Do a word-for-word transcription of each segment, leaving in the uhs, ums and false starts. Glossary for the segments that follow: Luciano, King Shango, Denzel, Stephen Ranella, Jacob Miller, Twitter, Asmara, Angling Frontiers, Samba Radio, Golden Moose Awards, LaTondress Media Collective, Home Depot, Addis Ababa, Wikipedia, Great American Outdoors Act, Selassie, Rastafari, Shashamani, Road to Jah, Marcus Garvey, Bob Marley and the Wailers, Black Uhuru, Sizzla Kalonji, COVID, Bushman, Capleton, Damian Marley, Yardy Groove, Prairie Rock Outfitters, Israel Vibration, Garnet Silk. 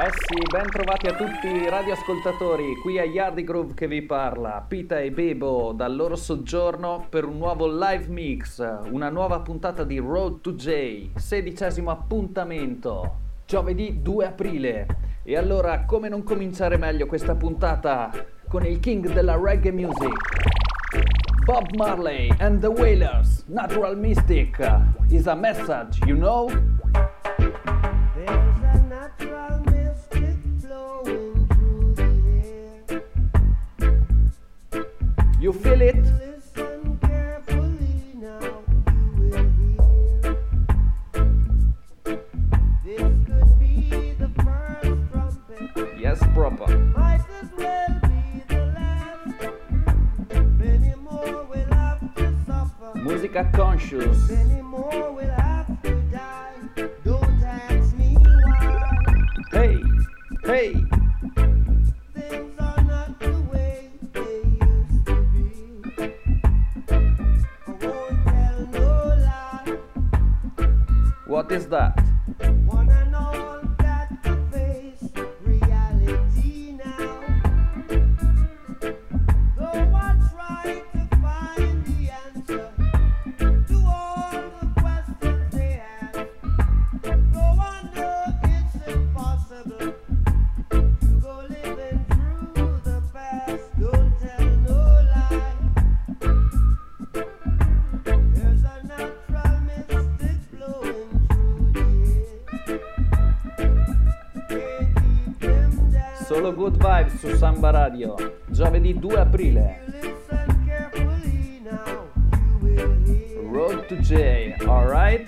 Eh sì, ben trovati a tutti i radioascoltatori, qui a Yardy Groove che vi parla, Pita e Bebo dal loro soggiorno per un nuovo live mix, una nuova puntata di Road to Jah, sedicesimo appuntamento, giovedì due aprile. E allora, come non cominciare meglio questa puntata con il king della reggae music, Bob Marley and the Wailers, Natural Mystic, is a message, you know? You feel it? Listen carefully now, you will hear. This could be the first trumpet. Yes, proper. Might as well be the last. Many more will have to suffer. Musica conscious. Many more will have to die. Don't ask me why. Hey, hey. What is that? One and all that could face reality now. Though I try to find the answer to all the questions they have, though I know it's impossible to go living through the past. Don't tell no lie. There's a natural mystic blowing. Solo good vibes su Samba Radio, giovedì due aprile. Road to Jah, alright?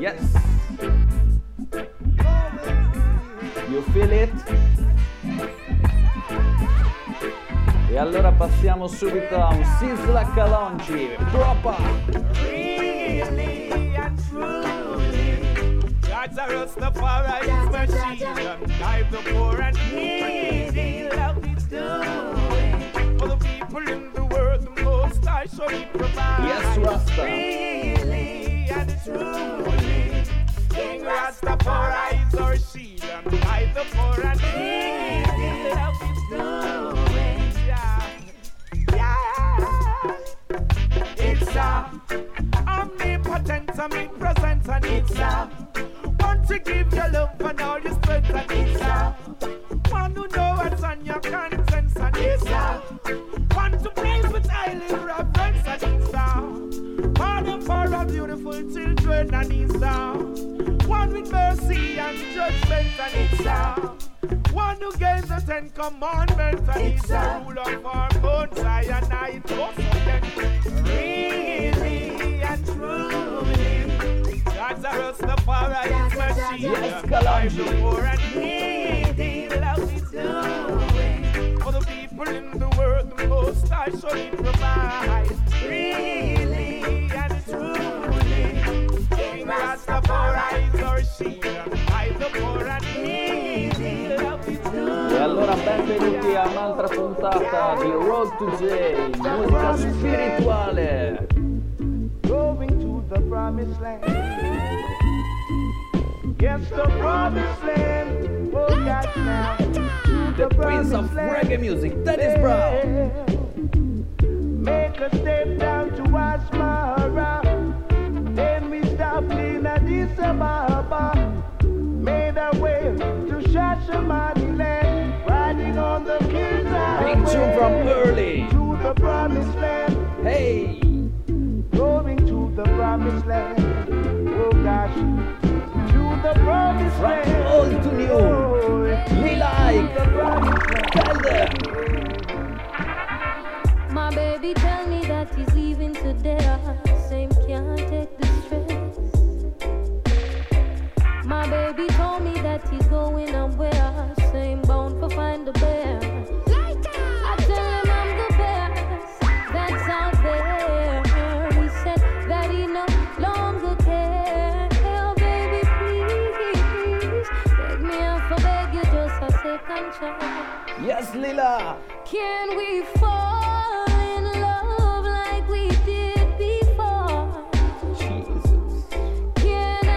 Yes! You feel it? E allora passiamo subito a un Sizzla Kalonji, proper! God's a Rastafari's machine. Dive the poor and needy. Love is doing for the people in the world. The most I shall provide. Yes, Rasta. Really and truly, King Rastafari is our shield. Dive the poor and needy. Love is doing. Yeah, yeah. It's a omnipotent, omnipresent, and it's a to give your love and all your strength, and it's love. One who knows what's on your conscience, and it's love. One to praise with highly reverence, and it's love. Pardon for our beautiful children, and it's love. One with mercy and judgment, and it's love. One who gave the Ten Commandments, and it's the rule of our bones. I and I both of them really and truly. God's a Rastafari's machine. Yes, Kalonji. The poor and needy, love is doing. For the people in the world, the most I shall provide. Really and truly, King Rastafari is our shield. I the poor and needy, love is doing. E allora benvenuti a un'altra puntata di Road to Jah, musica spirituale. Going to the promised land. Yes, the promised land, oh God, now the, the prince of reggae music, that is Brown. Make a step down to Asmara, then we stopped in Addis Ababa, made our way to Shashamani land, riding on the king's highway. Big tune from early to the promised land. Hey, going to the promised land, oh gosh. The promised land. From old to new, oh, we like. Tell them. My baby tell me that he's leaving today. Same can't take the stress. My baby told me that he's going away. Same bound for find the bear. I tell him I'm the best that's out there. He said that he no longer cares. Yes, Lila. Can we fall in love like we did before? Jesus. Can I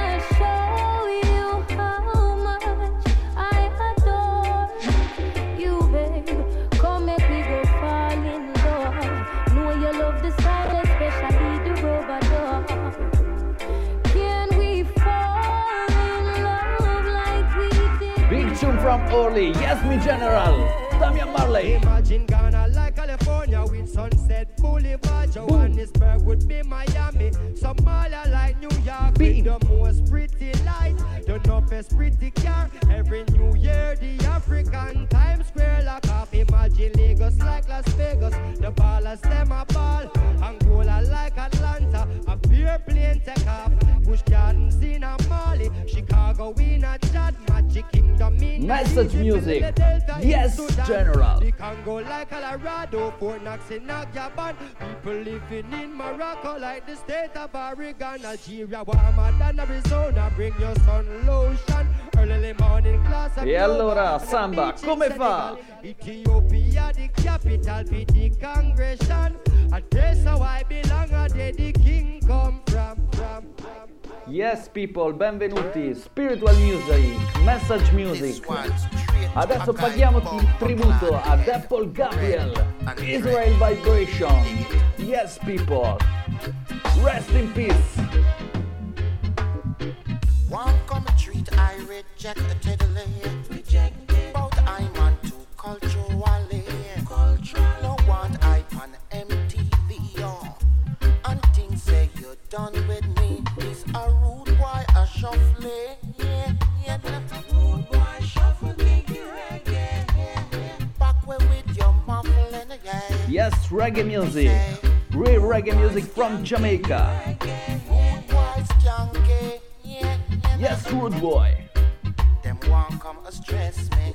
from Orly. Yes, me general, Damian Marley. Imagine Ghana like California with Sunset Boulevard. Johannesburg would be Miami. Somalia like New York with the most pretty lights, the toughest pretty car. Every New Year the African Times Square lock off. Imagine Lagos like Las Vegas. The ballers them a ball. Angola like Atlanta. A beer plane take off. Bush Gardens in a Mali. Chicago in a Chad. Magic Kingdom in Message music. Yes, general. The Congo like Colorado. Fort Knox in Nagyaban. People living in Morocco like the state of Oregon. Algeria warmer than Arizona. Bring your sun lotion. Early morning class. E allora, Samba, come fa? Ethiopia, the capital, be the congregation. And that's how I belong, and where the king come from, from, from. Yes, people, benvenuti. Spiritual music, message music. Adesso paghiamo il tributo ad Apple Gabriel, Israel Vibration. Yes, people. Rest in peace. One come a treat, I reject the tiddly. Rejected. Both I'm on to culturally. Cultural. No one I on M T V or and things say you're done with me. Is a rude boy a shuffling. Yeah, yeah, that's a rude boy shuffle making reggae. Yeah, yeah. Back way with your mumbling again. Yes, reggae music. Real reggae music from Jamaica. Rude boy skanky. Yes, rude boy. Them one come a stress me.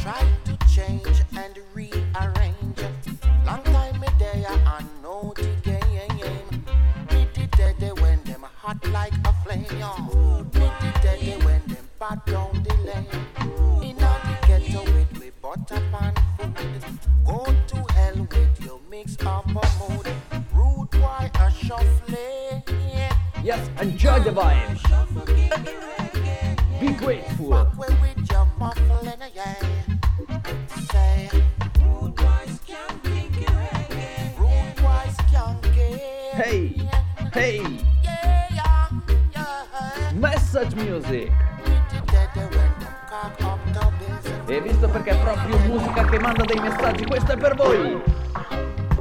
Try to change and rearrange. Long time me there I know the game. Me the daddy when them hot like a flame. Me the daddy when them bad down the lane. In all the ghetto with we butter pan food. Go to hell with your mix up a mood. Rude boy a shuffle. Yes, enjoy the vibe. Be grateful. Say, rude boys can't think you reggae. Rude boys can't get. Hey, hey. Yeah, yeah, yeah. Message music. E visto perché è proprio musica che manda dei messaggi, questo è per voi.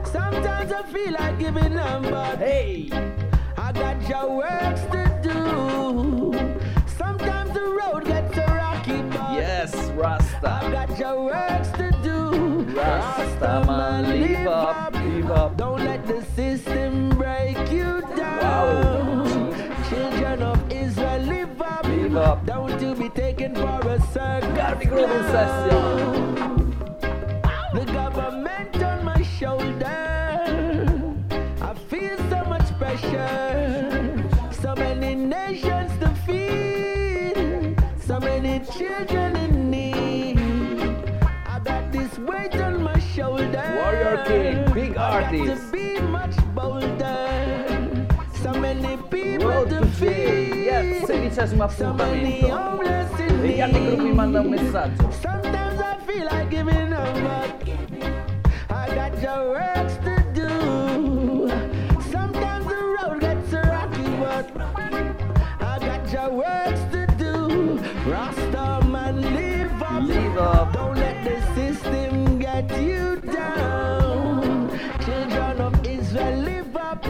Sometimes I feel like giving up, but hey, I got your works to do. Sometimes the road gets a rocky but yes, Rasta. I got your works to do. Rasta man, live up, live up. Don't let the system break you down. Wow. Children of Israel, live up, live up. Don't you be taken for a circle. Yardy Groove in session. The government on my shoulder. I feel so much pressure. Children in need. I got this weight on my shoulder. Warrior King, big artist. I got to be much bolder. So many people Road to feed. Yes, sedicesimo appuntamento. E gli altri gruppi mandano un messaggio. Sometimes I feel like giving up. I got your works to do. Sometimes the road gets a rocky but I got your works to do. Rasta. Up. Don't let the system get you down. Children of Israel, live up.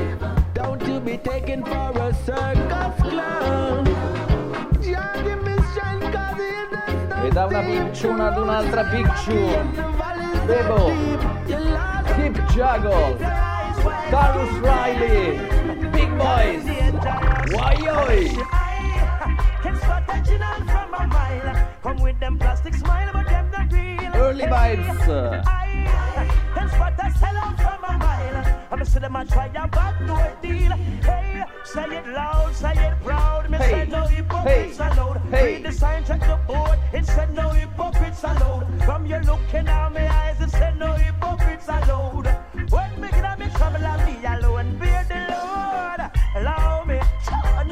Don't you be taken for a circus clown. E da una piccione ad un'altra piccione. Debo, Hip Juggle, Carlos Riley, Big Boys, Waioi. Come with them plastic smile, but them not real. Early vibes. That's what I sell out from a mile. I'm a see them a try a bad do a deal. Hey, say it loud, say it proud. Me say no hypocrites allowed. Read the sign, check the board. It said no hypocrites allowed. From you looking at me eyes, it said no hypocrites allowed. When me get out me trouble, I'll be alone. Fear the Lord, allow me.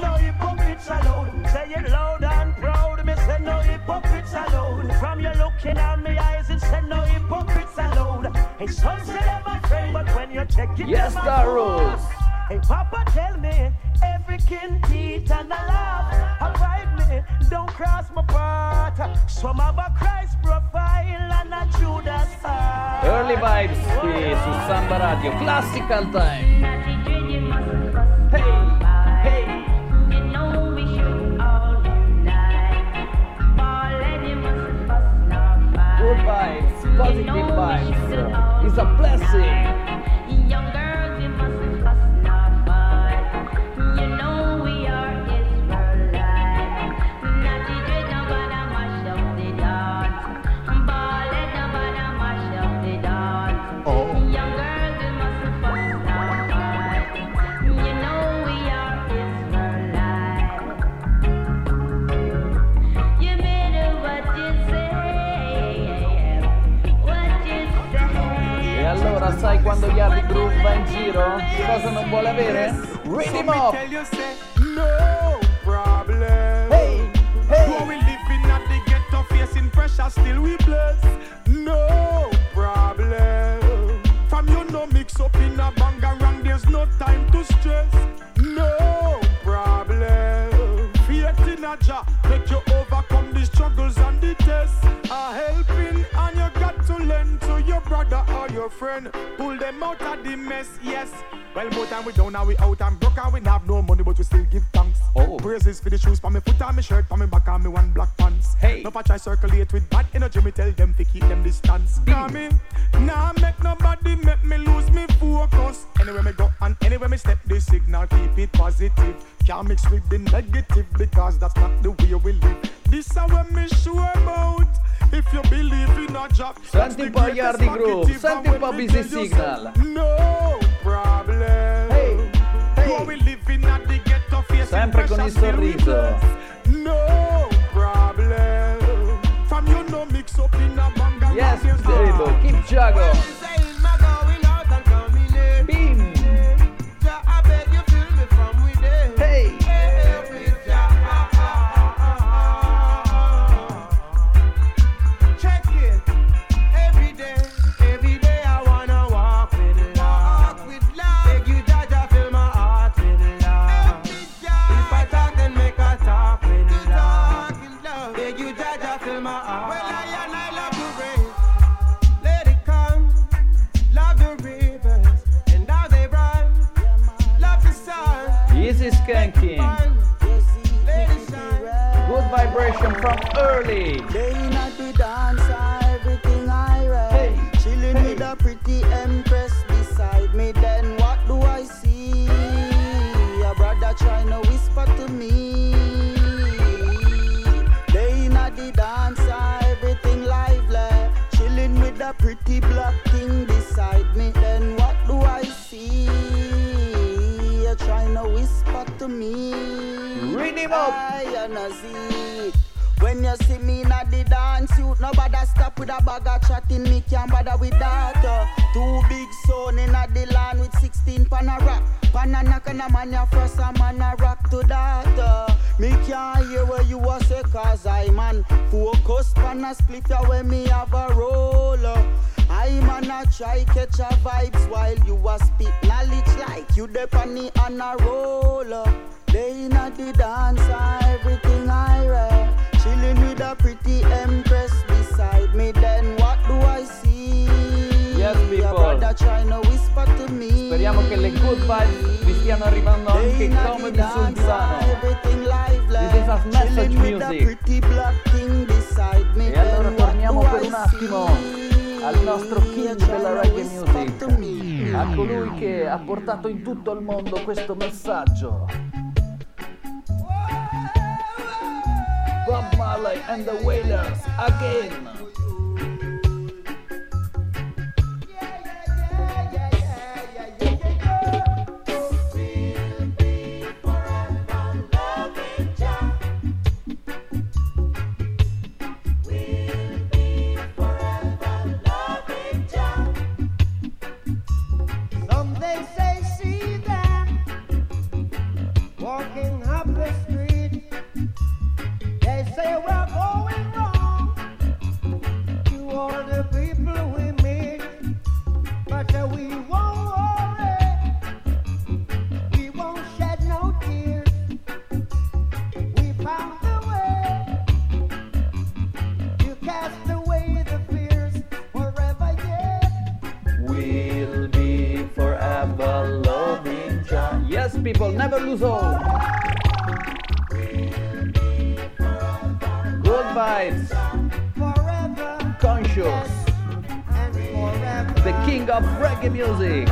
No hypocrites allowed. Say it loud and proud. Me say no hypocrites allowed. From your looking at me eyes, it said no hypocrites allowed. Hey, some say them afraid, but when you check it, yes, the rules. Hey, Papa, tell me every kin, teeth, and a laugh. I pride me, don't cross my path. Some have a Christ profile and a Judas eye. Early Vibes qui su Samba Radio, Classical Time. Hey! Vibes, positive vibes. It's a blessing. Young girls, you mustn't fuss nor fight. You know we are Israelites. Natty dread, nobody mash up the dance. Ball head, nobody mash up the dance. Young girls, you mustn't fuss nor fight. You know we are Israelites. You better what you say. E allora sai quando Yardy Groove va in giro? Cosa non vuole avere? Rhythm up! No problem. Hey, hey. Who we living at the ghetto facing pressure still we bless. No problem. From you no mix up in a bang and rang, there's no time to stress. No problem. Faith in a Jah, make you overcome the struggles and the tests. A helping and you got to lend to your brother or your friend. Pull them out of the mess, yes. Well, more time we down and we out and broke and we have no money, but we still give thanks. Oh. Praises for the shoes, for me foot and me shirt, for me back and me one black pants. Hey. No, I try circulate with bad energy, me tell them to keep them distance. Cause me, nah make nobody make me lose me focus. Anywhere me go and anywhere me step, the signal keep it positive. Can't mix with the negative because that's not the way we live. This is what me sure about. If you believe in a job, senti un po' Yardy Groove, senti un po' Busy Signal. No problem. Hey, hey. Sempre con il sorriso. No problem. From you no mix up in a manga. Yes, terrible. Keep Jago. Bim. Skanking. Good vibration from early. They not the dancer, everything I read. Hey. Chilling hey. With a pretty empress beside me. Then what do I see? A brother trying to whisper to me. They not the dancer, everything lively. Chilling with a pretty black thing beside me. Then what do I see? Trying to whisper to me. Read him up. I no see. When you see me in the dance, you nobody stop with a bag of chatting. Me can't bother with that. Uh. Two big son in the land with sixteen pan a rock. Pan a knock and a man ya frost a man a rock to that. Uh. Me can't hear what you a say cause I man focus pan a split ya when me have a roll. Uh. I man a try catch a vibes while you a spit knowledge like you de panny on a roller. They in a the dancer, everything I read. Chilling with a pretty empress beside me. Then what do I see? Yes, people. A brother trying to whisper to me. Speriamo che le good vibes vi stiano arrivando anche come di Sulzano. This is a message music. E allora torniamo per un attimo al nostro king della reggae music, a colui che ha portato in tutto il mondo questo messaggio. Bob Marley and the Wailers, again. They say we're going wrong. people never lose hope. Good vibes, conscious, the king of reggae music.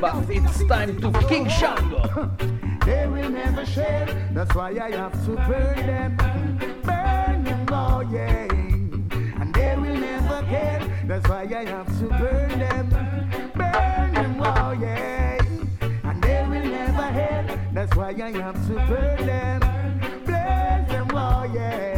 But it's time to King Shango. They will never share, that's why I have to burn them, burn them all, yeah. And they will never care, that's why I have to burn them, burn them all, yeah. And they will never hear, that's why I have to burn them, burn them all, yeah.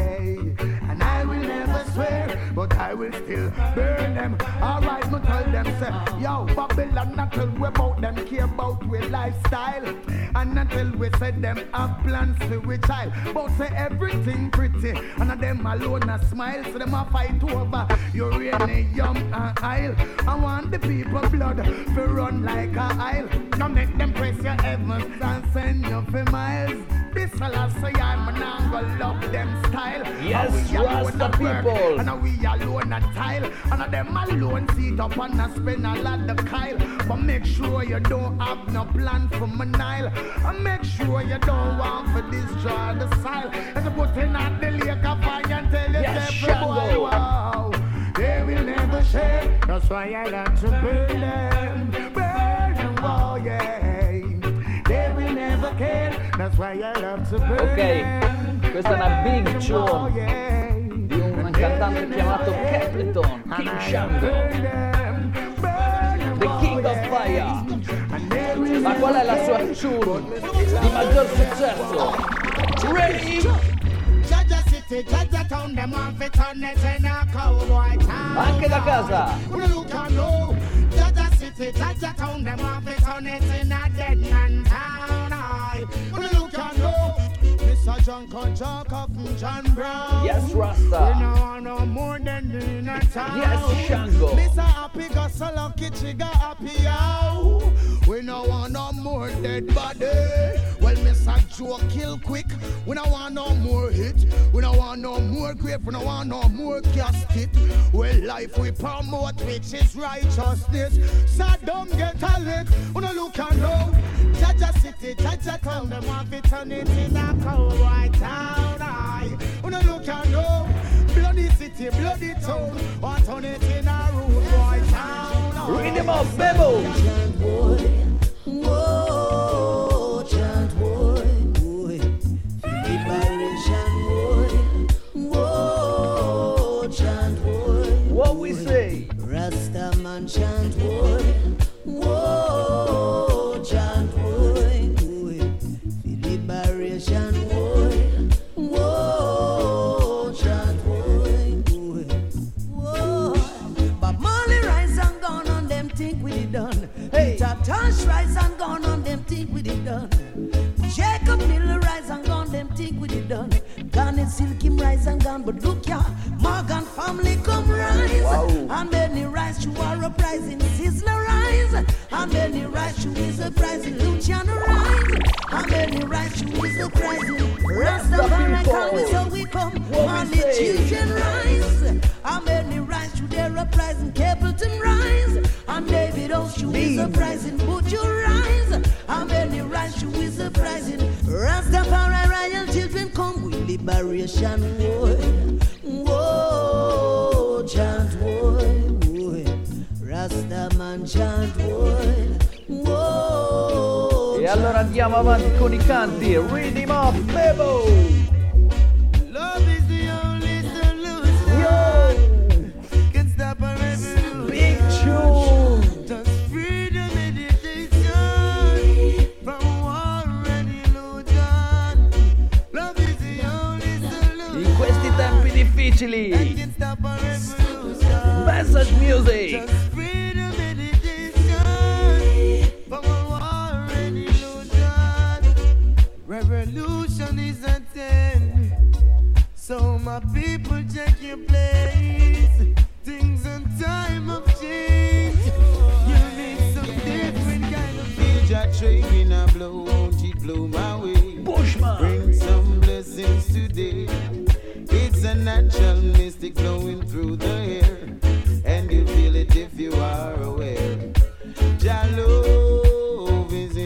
And I will never swear, but I will still burn them. All right, me tell them, say, yo, Babylon, not tell we about them, care about we lifestyle. And until we said them have plans to we child, but say everything pretty, and of them alone a smile, so them a fight over your rainy yum and aisle. I want the people blood to run like a aisle. Now make them press your heavens and send you for miles. This will I say I'm an angle of them style. Yes, and we alone the people, and we alone a tile, and of them alone sit up and a spin a lot of kyle. But make sure you don't have no plan for my Nile. And make sure you don't want to destroy the soil. And to put in at the lake of fire and tell you yes, everybody, wow. They will never share, that's why I have to burn them, burn them all, yeah. They will never care, that's why I have to burn okay. them. Ok, questa è una big tune yeah. di un cantante chiamato Capleton, King Shango. The King of Fire. Ma qual è la sua tune di maggior successo? Ready? Anche da casa. Yes, Rasta. Yes, Shango. We no want no more dead body. Well, Mister Joe kill quick. We no want no more hit. We no want no more grave. We no want no more casket. Well, life we promote, which is righteousness. So don't get a lick. We no look and know. Jaja city, Jaja town. Them want to turn it in a cowboy town. Aye. We no look and know. Bloody city, bloody town. Want turn it in a rude boy town. Aye. Read them off, Bebo. Oh, chant boy, boy, vibration boy, oh, chant boy. What we say? Rasta man chant boy, oh, chant boy, boy, vibration boy, oh, chant boy, boy. Whoa, but Marley rise and gone on them think we done. Hey, Tash rise and gone on them think we did done. Jacob Miller rise and gone them think we did done. Garnet Silk him rise and gone, but look ya, Morgan family come rise. Wow. And then he rise, you are uprising. Sizzla rise. And then he rise, you is uprising. Luciano rise. And then he rise, you is uprising. Rastafari come is how we come. And the children rise. And then he rise, you there uprising. Capleton rise. And David O'Shue is surprising, but you rise. How many rise you is surprising? Rastafari royal children come with liberation. Whoa, whoa, chant whoa, whoa. Rastaman chant whoa, whoa. E allora andiamo avanti con i canti. Read him up, Bebo. Love is the only solution. Yo, can stop a revolution. Big tune. Message music. Just freedom meditation from a war and illusion. Revolution is at hand, so my people check your place. Things in time of change, you need some different kind of things. Jah train a blow, won't it blow my way? Bushman, bring some blessings today. It's a natural mystic flowing through the air, and you feel it if you are aware. Jah love is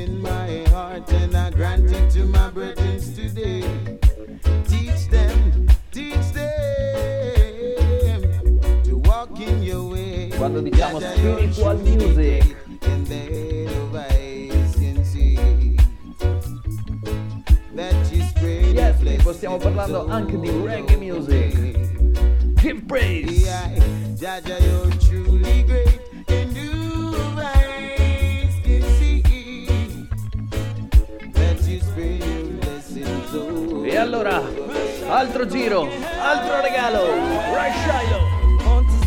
quando diciamo spiritual music. Yes, people, stiamo parlando anche di reggae music. Give praise. E allora, altro giro, altro regalo. Rashilo.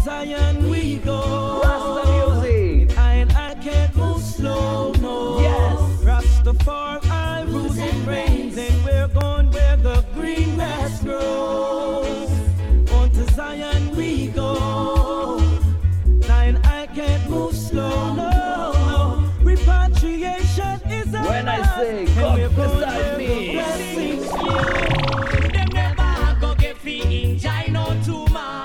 Zion we go. Rasta music. I and I can't move slow no. Yes. Rastafari rules and reigns, and we're going where the green grass grows. On to Zion we go. I and I can't move slow no. Repatriation is a when I say God beside me. Them never go get free in China tomorrow.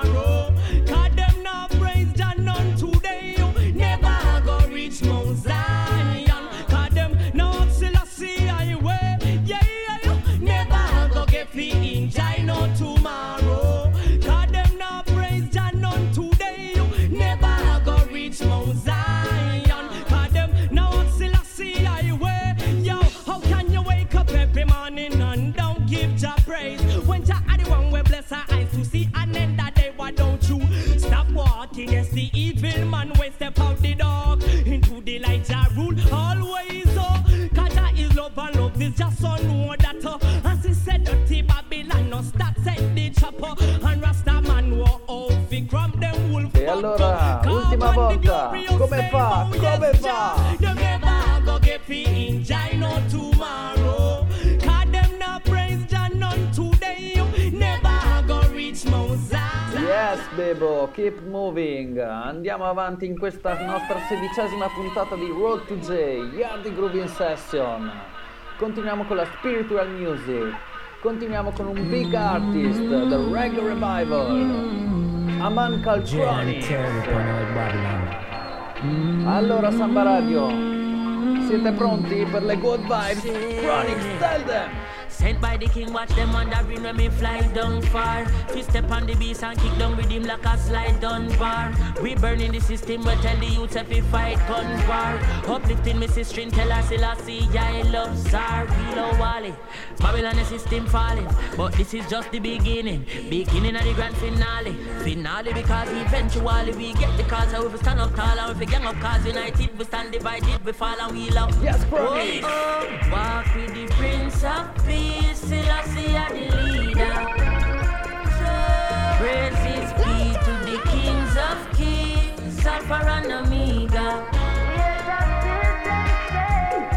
Yes, the evil man will step out the dog into the light. Jah rule always. Oh, cause Jah is love and love is just so know that. Uh, as he said, dirty Babylon us that set the chopper and Rasta man war off. He cram them wolf. E allora, ultima volta, come fa? Come fa? Them never go get free in China tomorrow. Cause them not praise Jah none today. Never go reach Mount Zion. Yes, Bebo, keep moving. Andiamo avanti in questa nostra sedicesima puntata di Road to Jah, Yardy Groove in Session. Continuiamo con la spiritual music. Continuiamo con un big artist, the Reggae Revival, Aman Caltronics. Allora, Samba Radio, siete pronti per le good vibes? Chronics, tell them! Sent by the king, watch them wandering when me fly down far. Twist step on the beast and kick down with him like a slide down bar. We burning the system, we tell the youths if we fight gun war. Uplifting me sister, tell her still I see I love Tsar. Kilo Wally, Babylon the system falling. But this is just the beginning, beginning of the grand finale. Finale because eventually we get the cause. If we stand up tall and if we gang up cause united, we stand divided, we fall and we love. Yes, bro. Oh, oh, walk with the Prince of Peace. Selassie are the leader. Praise is key to the kings of kings, Alpha and Omega.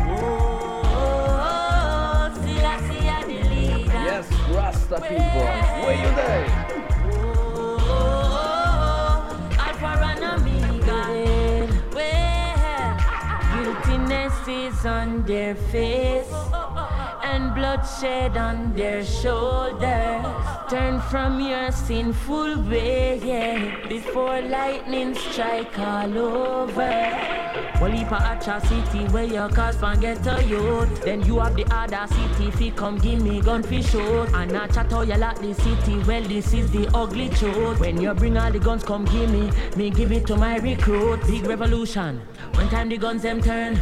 Oh, oh, oh, Selassie are the leader. Yes, Rasta people, where you there? Oh, oh, oh, Alpha and Omega. Well, well, guiltiness is on their face and bloodshed on their shoulders. Turn from your sinful way, yeah, before lightning strike all over. Well, if I atrocity where your cause can get to you, then you have the audacity if you come give me gun for show. And I chat how you like the city, well this is the ugly truth. When you bring all the guns come give me, me give it to my recruit. Big revolution, when time the guns them turn,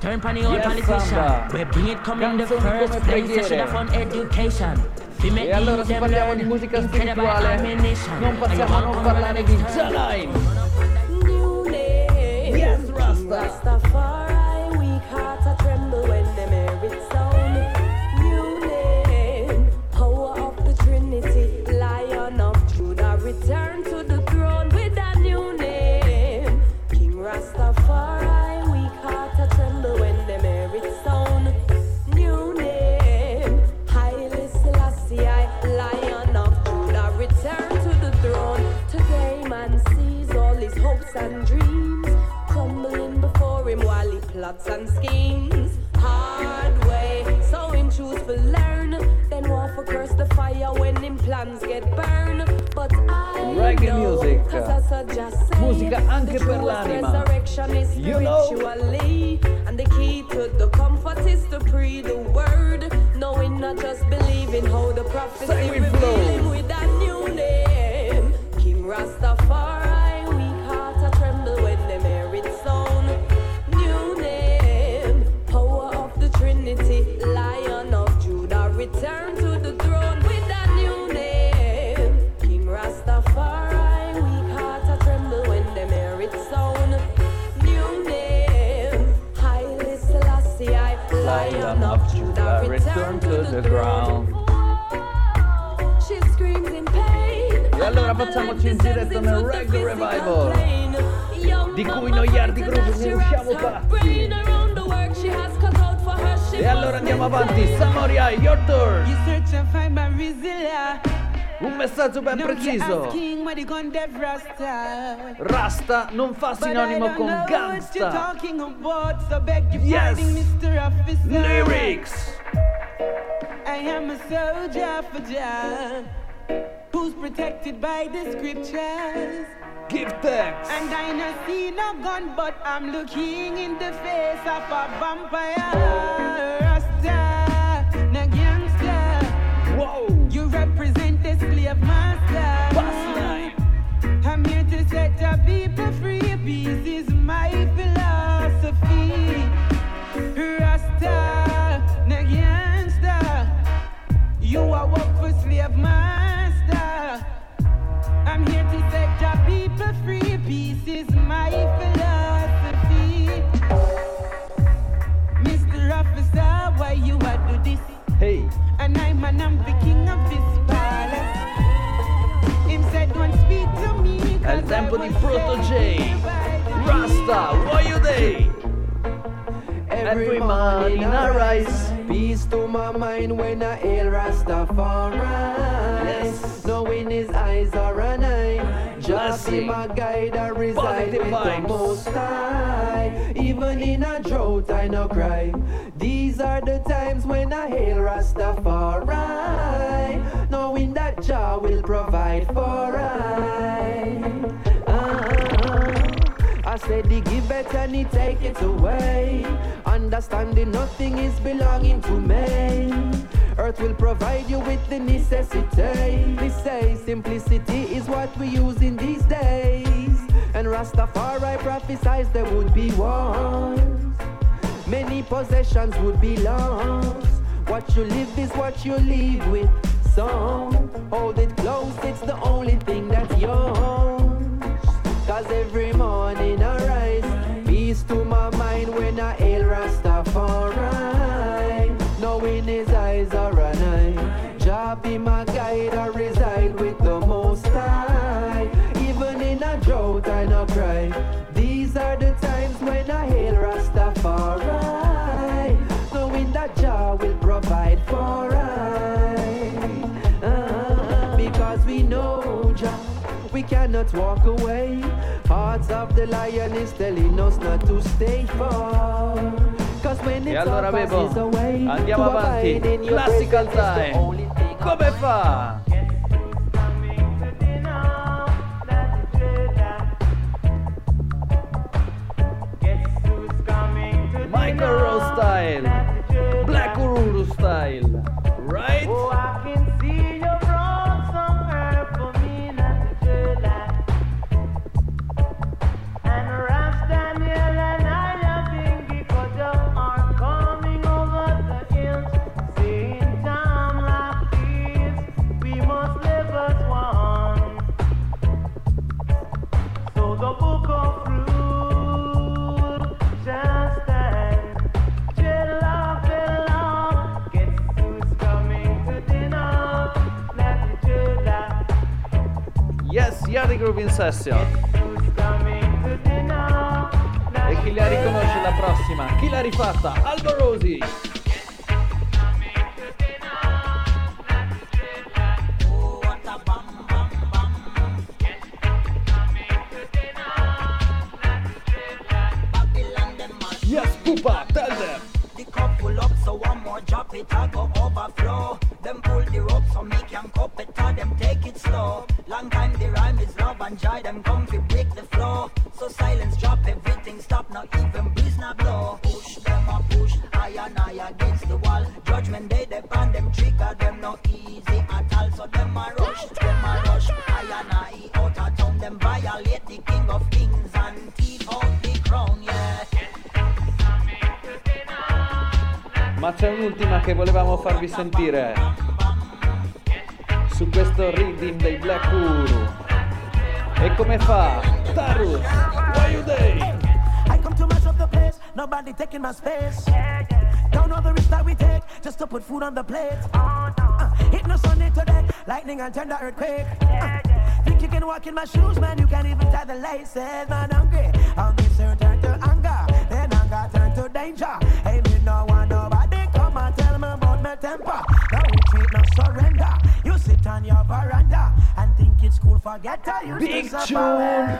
turn pan the old yes, politician. We bring it come in the first place, session of on education. E allora se parliamo di musica spirituale non possiamo non parlare di Jalaim. Yes, Rasta. And dreams crumbling before him while he plots and schemes. Hard way, so him choose to learn. Then war for curse the fire when him plans get burned. But I reggae know, music. Cause I just say musica anche per l'anima. Resurrection is spiritually, you know? And the key to the comfort is to pray the word, knowing not just believing how the prophets reveal him with a new name, King Rastafari. Tremble return to the ground. She screams in pain. E allora facciamoci in diretta nel Reggae Revival, di cui noi Yardy Groove ne usciamo pazzi. E allora andiamo avanti. Samoria, your turn. Un messaggio ben preciso. Rasta non fa sinonimo con gangsta. Yes. Lyrics. I am a soldier for Jah, who's protected by the scriptures. Give thanks. And I no see no gun, but I'm looking in the face of a vampire. Rasta, no gangster. Whoa. You represent the slave master. Bust I'm here to set the people free. Peace is my philosophy. Rasta, no gangster. You are work for slave master. I'm here to set the people free. Peace is my philosophy. Mister Officer, why you a do this? Hey. And I'm an I'm the king of this palace. Him said don't speak to me. El tempo di Proto-J. Rasta, why you day? Every morning I rise. Peace to my mind when I hail Rastafari. Yes. No in his eyes are an eye. Just in my guide I reside with the Most High. Even in a drought I no cry. These are the times when I hail Rastafari, knowing that Jah will provide for I. Ah, I said he give it and he take it away. Understanding nothing is belonging to man. Earth will provide you with the necessity. They say simplicity is what we use in these days. And Rastafari prophesies there would be wars. Many possessions would be lost. What you live is what you leave with. So hold it close, it's the only thing that's yours. Cause every morning I rise. Peace to my mind when I hail Rastafari. Knowing his eyes are an eye. Jah be my guide, I reside with the Most High. Even in a drought I no cry. These are the times when I hail Rastafari, knowing that Jah will provide for I. Uh, because we know Jah, we cannot walk away. Hearts of the lion is telling us not to stay far. Cause when it's all passes away, andiamo to avanti. Abide in your Classical time. Come fa? Michael style, Black Uhuru style, right? Oh, I can see you brought some herb for me not to do that. And Raf Daniel and I have been because you are coming over the hills. Saying time like this, we must live as one. So the book of Ruth just Yardy Groove in session. E chi la riconosce la prossima? Chi l'ha rifatta? Aldo Rosi. Yes, Pupa, tell them. The cup full up, so one more drop it, I go overflow. Them pull the rope, so me can cup it, I them take it slow. Long time the rhyme is love and joy, them come to break the floor. So silence drop, everything stop, not even breeze, not blow. Push them a push, high and high against the wall. Judgment day, they pan them trigger, them no easy at all. So them a rush, them a rush, high and high out of town. Them violate the king of kings and thief out the crown, yeah. Ma c'è un'ultima che volevamo farvi sentire su questo rhythm dei Black Uhuru. E come fa? Tarus, why you day? I come to mash up the place, nobody taking my space. Down all the risks that we take just to put food on the plate. Oh, no. uh, Hit no Sunday today, lightning and tender earthquake. Yeah, yeah. Uh, think you can walk in my shoes, man? You can't even tie the laces, man. I'm great. I'll be certain turn to anger, then anger turn to danger. Hey, me no want nobody come and tell me about my temper. No retreat, no surrender. You sit on your veranda and think it's cool, forget to use big the tune.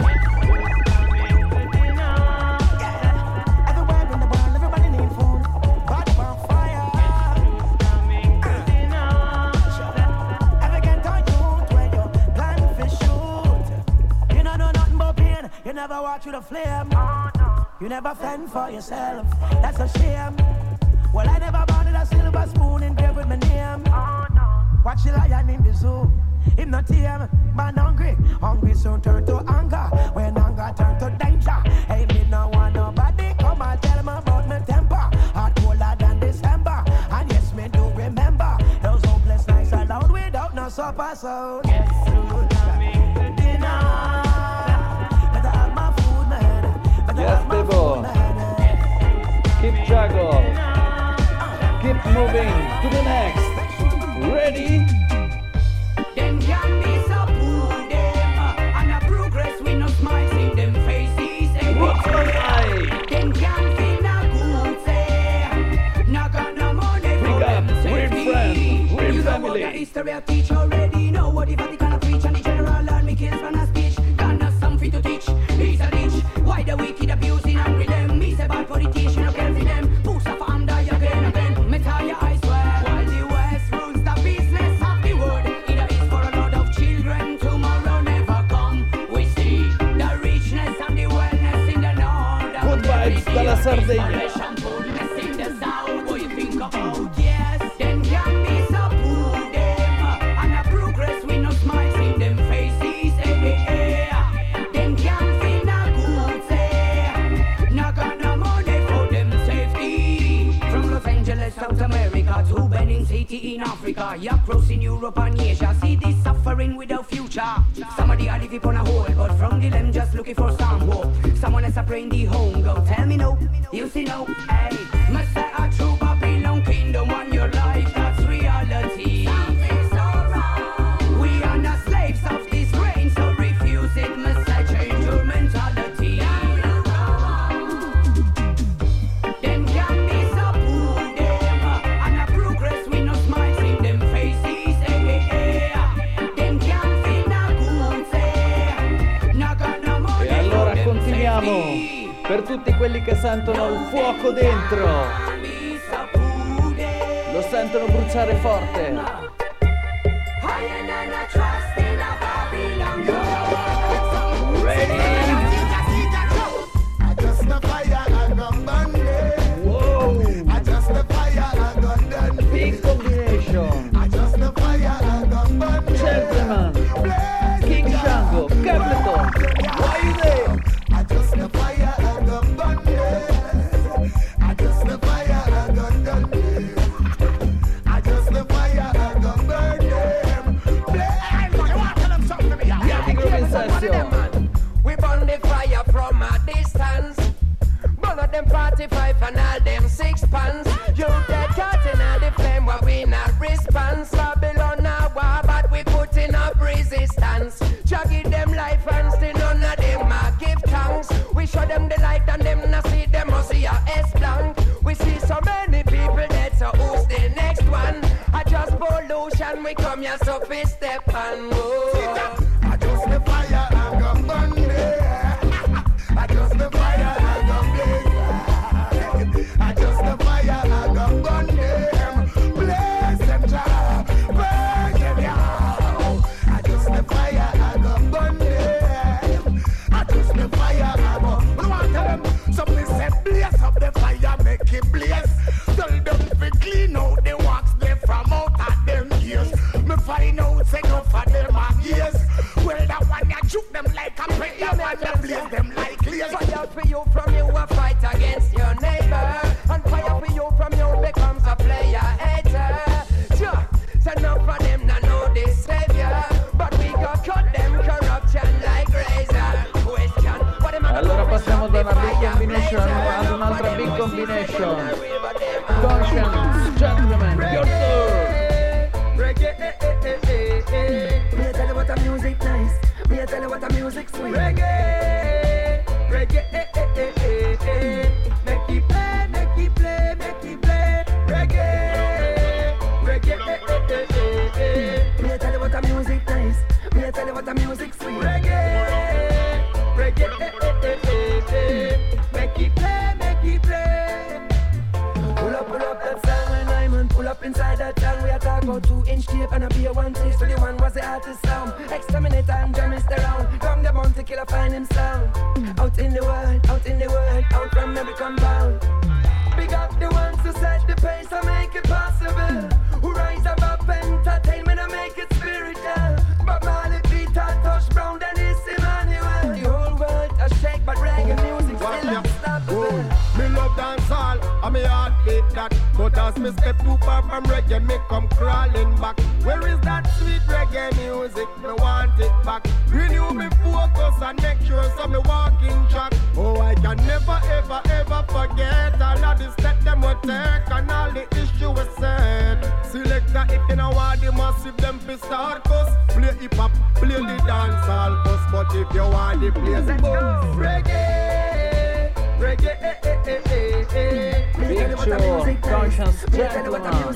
You never walk through the flame. Oh, no. You never fend for yourself. That's a shame. Well, I never wanted a silver spoon in there with my name. Oh, no. Watch the lion in the zoo. Him not tame. Man hungry. Hungry soon turn to anger. When anger turn to danger. Hey, me no want nobody come and tell me about my temper. Hot colder than December. And yes, me do remember those hopeless nights alone without no supper soul. Yes, soon coming to dinner. Yes, people. Keep track of. Keep moving to the next. Ready? Them can be so cool, them. And a progress with no smiles in them faces. What's going on? Them can be no good, say. Not got no money for them. We're friends. We're family. The history I teach already. Know what the Vatican preach and the general and me kids when I speech. Got no something to teach. He's a ditch. Why the wicked abusing and with them? Me say bad politician of every them. Push up under again again. Me tell you I swear. While the West runs the business of the world, it is for a lot of children. Tomorrow never come. We see the richness and the wellness in the north. Good vibes dalla Sardegna. Poorness in the south. What you think about? Yes, them can be so poor them. And a progress with no smiles in them faces. Hey, South America to Benin City in Africa, yeah, crossing Europe and Asia. See this suffering without future. Somebody are living on a hole, but from the limb just looking for some hope. Someone is a praying the home. Go tell me no, you see no. Hey, must say a true Babylon kingdom on your life. That's reality. Something's so wrong. We are not slaves of this reign, so refuse it. Must I change your mentality? Per tutti quelli che sentono il fuoco dentro, lo sentono bruciare forte. Wow. Big combination. Gentleman, King Django, Capleton, why you there? forty-five and all them six pants. You dead cat in all the flame, but we not response. Babylon a war, but we putting up resistance. Jogging them life and still none of them a give thanks. We show them the light and them not see them or see a S-blank. We see so many people dead, so who's the next one? I just pollution, we come here so we step and move. Allora passiamo da una big combination ad un'altra big combination. Don't next week. Reggae, reggae, eh, eh, eh, eh, eh. Make it play, make it play, make it play. Reggae, reggae, eh, eh, eh, eh, eh. Me I tell you what the music nice. Me I tell you what the music sweet. Reggae, reggae, eh, eh, eh, eh, eh. Make it play, make it play. Pull up, pull up that song and I'm on. Pull up inside that town. We are talking about two inch tape and a beer one taste. So the one was the artist sound. Exterminate and jam is the round. From the mountain killer find him sound. Out in the world, out in the world, out from every compound. Big up the ones who set the pace and make it possible. Who rise above entertainment and make it spiritual. Bob Marley, Peter, Tosh Brown, Dennis, Emmanuel. The whole world a shake, but reggae music still unstoppable. Me love dancehall and me heartbeat that. But as me step too far from reggae, me come crawling back. Where is that sweet reggae music? Me want it back. Renew me focus and make sure so me walk in track. Oh, I can never, ever, ever forget all of the steps them will take and all the issue was said. Select that if you know why they massive them for start cause. Play hip hop, play the dancehall cause. But if you want the place, let's go. Reggae, reggae, eh, eh, eh, eh, eh. Picture, Conscience Gentleman,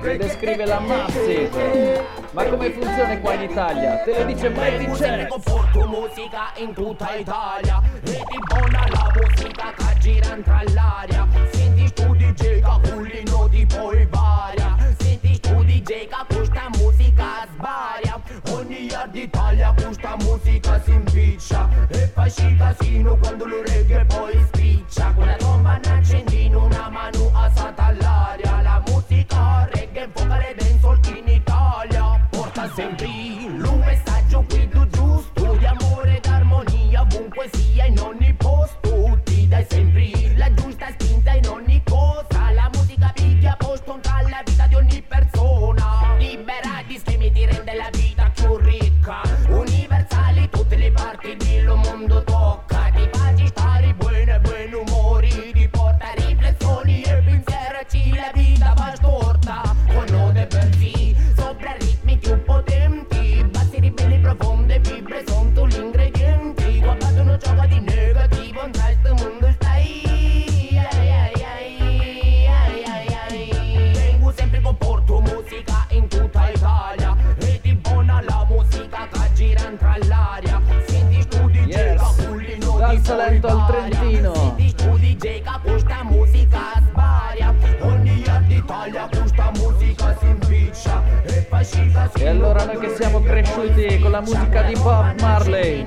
che descrive la Massive. Ma come funziona qua in Italia? Te lo dice Mighty Jack. Conforto musica in tutta Italia. Reti buona la musica che gira in tra l'aria. Senti tu D J che con le noti poi varia. Senti tu D J che questa musica sbaria. Ogni yard d'Italia questa musica si impiccia. E fai sci casino quando lo reggae poi spiccia. Con la tromba in accendino, una mano alzata all'aria. La musica reggae, vocale dancehall in Italia. Porta sempre un messaggio guido giusto. Di amore e d'armonia, ovunque sia in ogni posto. Ti dai sempre la giusta spinta in ogni cosa. La musica picchia posto tra la vita di ogni persona. Libera di schemi ti rende la vita ricca, universali tutte le parti del mondo tocca. Ti facci stare buone, buoni umori, ti porta riflessioni e pensieraci la vita va storta. Con ode per sì, sopra ritmi più potenti, bassi ribelli profonde, vibre sono gli ingredienti. Guardate uno gioco di negativo, in questo mondo stai. Vengo sempre con porto musica in tutta Italia. Dal Salento al Trentino. Questa musica sbaria. Ogni yard d'Italia questa musica si impiccia. E allora noi che siamo cresciuti con la musica di Bob Marley,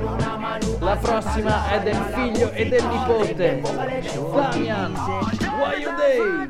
la prossima è del figlio e del nipote Damian. Why you day?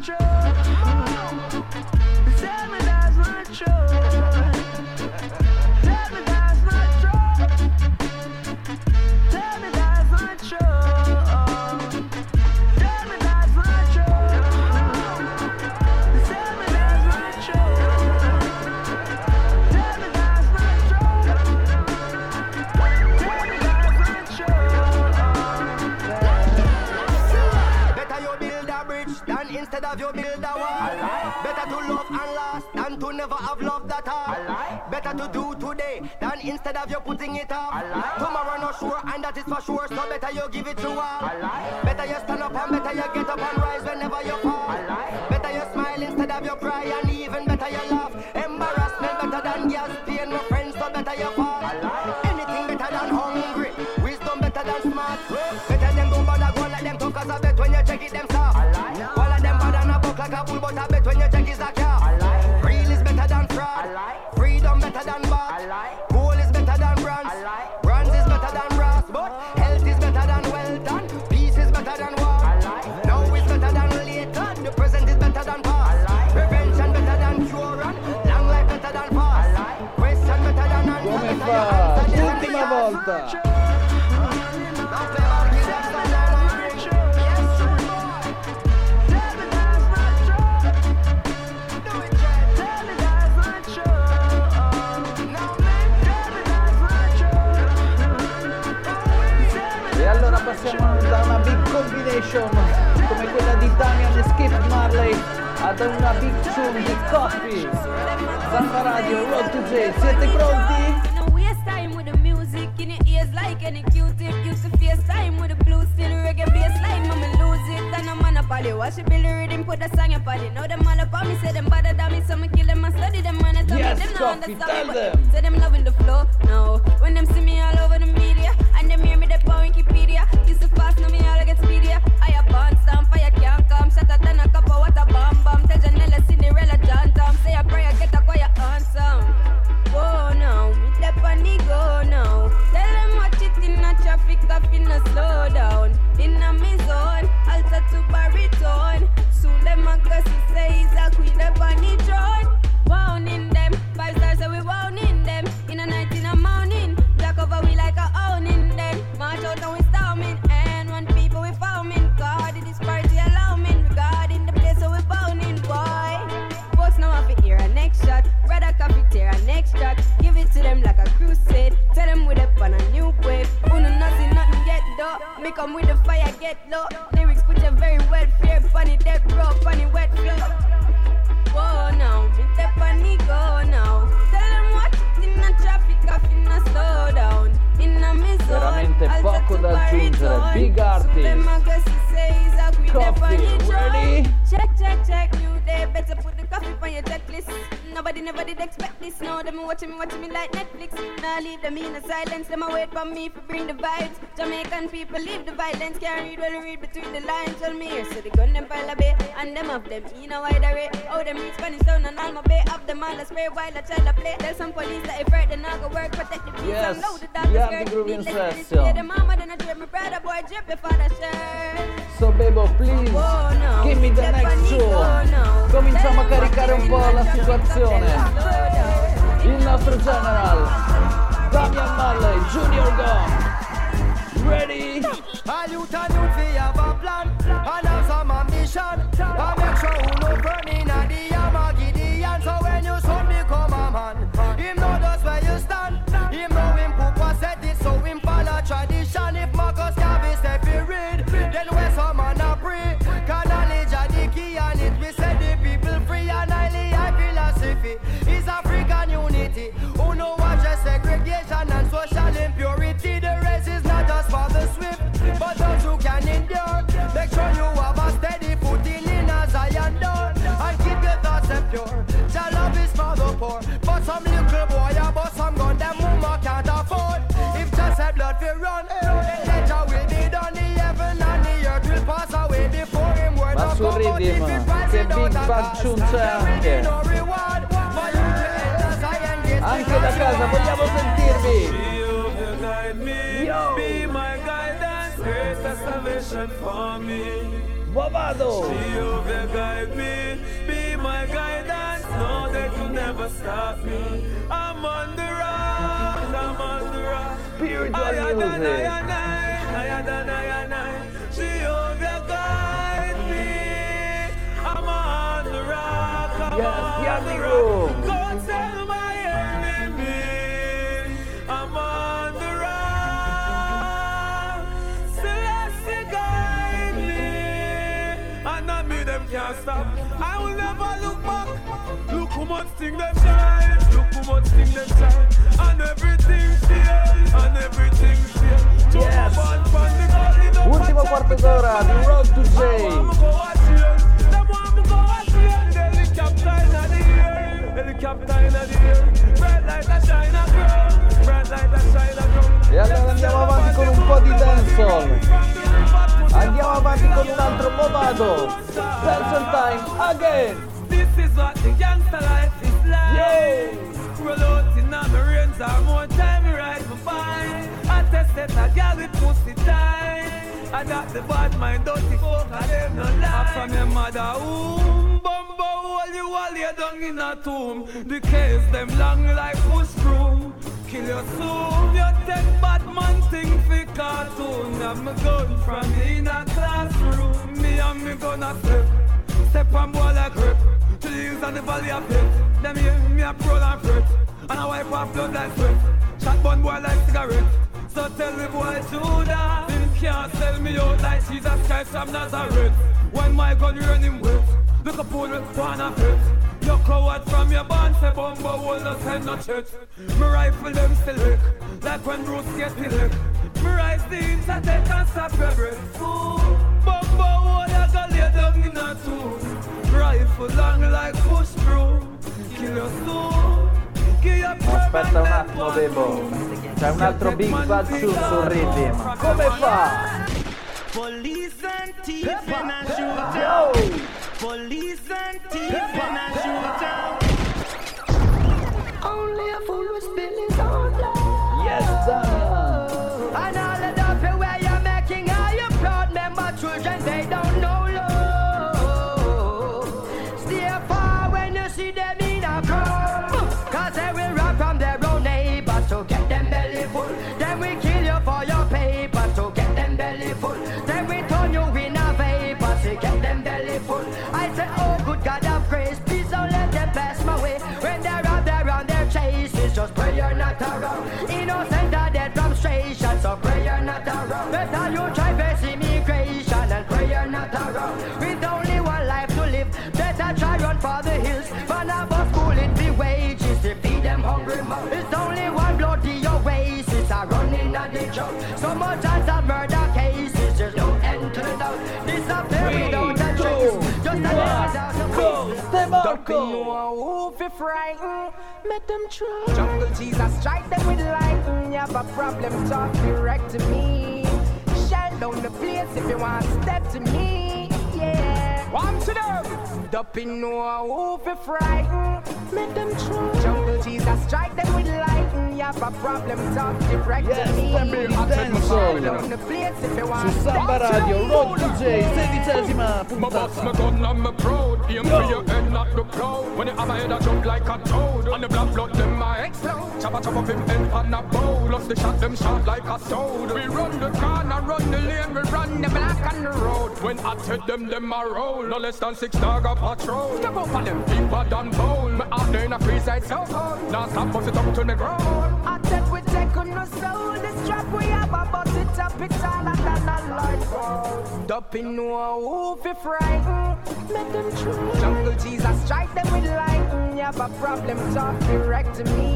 Instead of you build a wall, better to love and last than to never have loved at all. Better to do today than instead of you putting it off. Tomorrow not sure and that is for sure, so better you give it to all. Better you stand up and better you get up and rise whenever you fall. Better you smile instead of you cry and even better you laugh. Embarrassment better than gas, pain my friends, so better you fall. Anything better than hungry, wisdom better than smart. Better than go bother go like them talk, cause I bet when you check it them soft. Like a bull, but I bet when you check is a car. Real is better than fraud. Freedom better than bad. Gold is better than bronze. Bronze is better than brass. But health is better than wealth. And peace is better than war. Now is better than later. The present is better than past. Prevention better than cure. Long life better than fast. Question better than answer. L'ultima volta. Passiamo da una big combination come quella di Damian e Skip Marley ad una big tune di Coffee. Samba Radio, Road to Jah, siete pronti? any Q-tip, used to face time with a blue steel reggae bass line. Mama lose it and I'm on a poly. Why she build the rhythm, put a song upon it. Now them all up on me, say them bother than me, so me kill them and study them and I tell yes, me them not understand me, but them. Say them loving the flow, no. When them see me all over the media and them hear me dip on Wikipedia, used to fast, now me all I get speedier. I a bounce, some fire can't come, shatter than a cup of water bomb bomb. Tell Janella, Cinderella, John Tom, say a prayer, get a choir on some. Whoa, now, me dip on the go now. Tell them watch it in a traffic up in a slow down. In a me zone, alter to baritone. Soon them a go see say he's a queen up on the throne. Wound in them, five stars so we wound in them. In a night in a morning, black over we like a own in them. March out and we storming, and when people we foaming. God in this party allow me, God in the place so we bounding, boy. Folks now have it here a next shot, rather coffee tear a next shot. Give it to them like a crusade. Tell them we up on a new wave. Who know nothing, nothing yet though. Make them with the fire get low. Lyrics put you very well fear, funny dead bro, funny wet flow. Whoa now, me step on the go now. Tell them what in the traffic off in a slow down. In a me zone, alza to baritone. Big artist, coffee, ready? Check, check, check, new day, better put the coffee on your checklist. Nobody never did expect this, now them watching me, watching me like Netflix. Now leave them in the silence, them a wait for me for bring the vibes. Jamaican people leave the violence, can't read well, read between the lines. Tell me here, so they gun them pile a bay, and them of them in a wider array. Oh, them read Spanish down and all my bay, up them all a spray while a child a play. Tell some police that if right, then I'll go work, protect the peace and load the dog. So Bebo, please, oh, no. Give me the next show. Oh, no. Cominciamo a caricare un po' la situazione. Il nostro general Damian Marley, Junior Gone. Ready? A youth and youth we have a plan and have some ambition. I make sure you no burn in a the Amagidian. So when you son become a man, him know just where you stand. Him know him papa said it, so him follow tradition. If Marcus Garvey said we read, then where some man a pray. Cause knowledge a the key and it we set the people free. And highly high philosophy is African unity. Who know what just segregation and social impurity. The race is not just for the swift, but those who can endure. Make sure you have a steady footing in a Zion door. And keep your thoughts pure. Your love is for the poor. But some little boy about some gun them woman can't afford. If just said blood will run, the ledger will be done. The heaven and the earth will pass away before him. Word of God, but if it passes down the past, there will be no reward. For you to enter Zion gates. Anche da casa vogliamo sentirvi. Yo. Be my guidance, create a salvation for me. Bobado. She over guide me, be my guidance, no they could never stop me. I'm on the road, I'm on the road. Spiritual I music. I she over guide me, I'm on the road, I'm yes, on yeah, the road. Go tell my enemy, I'm on the road. Celestia guide me, and I mean them can't stop. I will never look back. Look who much thing them shine. Look who much thing them shine. And everything's here. And everything's here. Yes. Ultimo quarto d'ora di Road to Jah. Them want me go watch here. Helicopter in the air. Helicopter in the air. Bright light that shine a ground. Bright light that shine a ground. E allora andiamo avanti con un po' di dancehall. Andiamo avanti con un altro bobado. Dancehall time again. This is what the gangster life is like. Yeah. Roll out in all my rains and more time me ride my bike. I tested a girl with pussy tight. I got the bad mind, dirty folk and them no lie. I from your mother womb, bumbo all you all you down in a tomb. The case them long like push broom. Kill your soul, you take Batman thing for cartoon. I'm a gun from in a classroom. Me and me gonna step, step and ball a grip. Till the hills and the valley a pit. Them hear me a prowl and fret. And I wipe off blood like sweat. Shot bun boy like cigarette. So tell the boy Judah, him can't sell me out like Jesus Christ from Nazareth. When my gun run him wet, look a pool with one a pit. You coward from your band, say Bumbo will not send no church. My rifle them still lick, like when Bruce gets the lick. Me rise the hymns and take and stop your breath. Bumbo, oh, you go lay down in a tomb. Rifle long like push bro. Kill your soul. Aspetta un attimo, Bebo. C'è un altro Big Bad su sul rhythm. Come fa? Police and thief and a shootout. Police and thief and a shootout. Only a fool with feelings on love. Yes, sir. And all the duffy where you're making all your proud member children, they don't know love. Stay far when you see them in a crowd. Cause they will run from their own neighbors to get them belly full. Then we kill you for your paper to get them belly full. Then we turn you in a vapor to get them belly full. I say, oh good God of grace, please don't let them pass my way. When they're out there on their chases, just pray you're not around. Innocent are dead from frustration, so pray you're not around. Better you try face immigration and pray you're not around. With only one life to live, better try run for the hills. Fun about school in the wages. It's only one bloody oasis are running at the job. So much as a murder cases, there's no end to the doubt. Disappear without a trace. Just a little bit of a who be frightened, make them try. Jungle Jesus, strike them with lightning. You have a problem, talk direct to me. Shut down the place if you want to step to me. Yeah, one to them. Duppy know who be frightened. Make them try. Jungle Jesus, strike them with lightning. You have a problem, talk direct to me. Denzel su Samba Radio, Road to Jah, sedicesima puntata. My boss, my gun and my proud. Aim for your head, not the crowd. When you have a head, I jump like a toad. And the black blood, them I explode. Chop a chop up him head on a bowl. Plus the shot, them shot like a sword. We run the corner, run the lane. We run the black on the road. When I hit them, them I roll. No less than six dog a patrol. Step up on them, deeper than bowl. Out there in a freeside cell phone. Now stop, bust it up to the ground. I said we take on the soul. This trap we have, I bust it up. It's all I can learn from. Duppy know who be frightened. Make them try. Jungle Jesus, strike them with lightning. You have a problem, talk direct to me.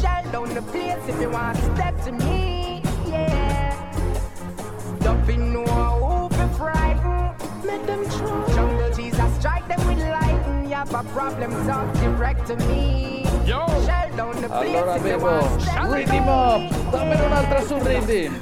Shell down the place if you want to step to me. Yeah. Duppy know who be frightened. Make them try. Jungle Jesus, strike them with lightning. Yo! Allora bevo, rhythm up, dammene un'altra sul rhythm.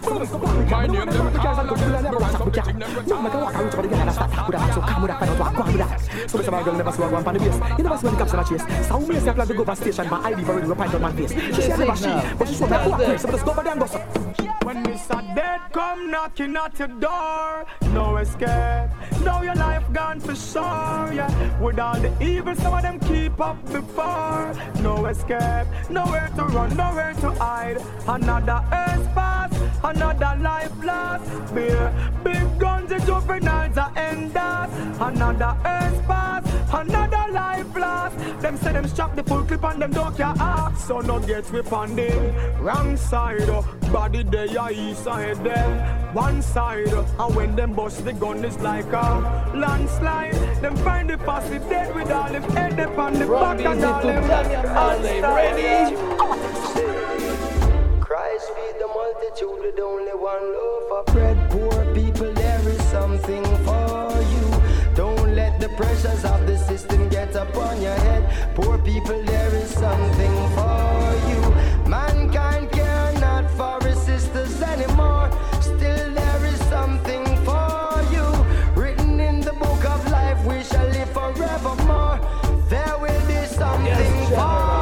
When Mister Dead come knocking at your door, no escape, now your life gone for sure, yeah. With all the evil, some of them keep up before. No escape, nowhere to run, nowhere to hide. Another earth pass, another life lost. Beer, big guns, the juveniles are end that. Another earth pass, another life lost. Them say them strap the full clip and them don't care ah. So no get whip on the wrong side, oh. Body day I east side them, one side. And when them bust the gun is like a landslide. Them find the posse dead with all them head up on the Run back and all them Marley, ready? Christ feed the multitude with only one loaf of bread. Poor people, there is something for you. Don't let the pressures of the system get upon your head. Poor people, there is something for you. Mankind care not for his sisters anymore. Still there is something for you. Written in the book of life, we shall live forevermore. There will be something yes, for.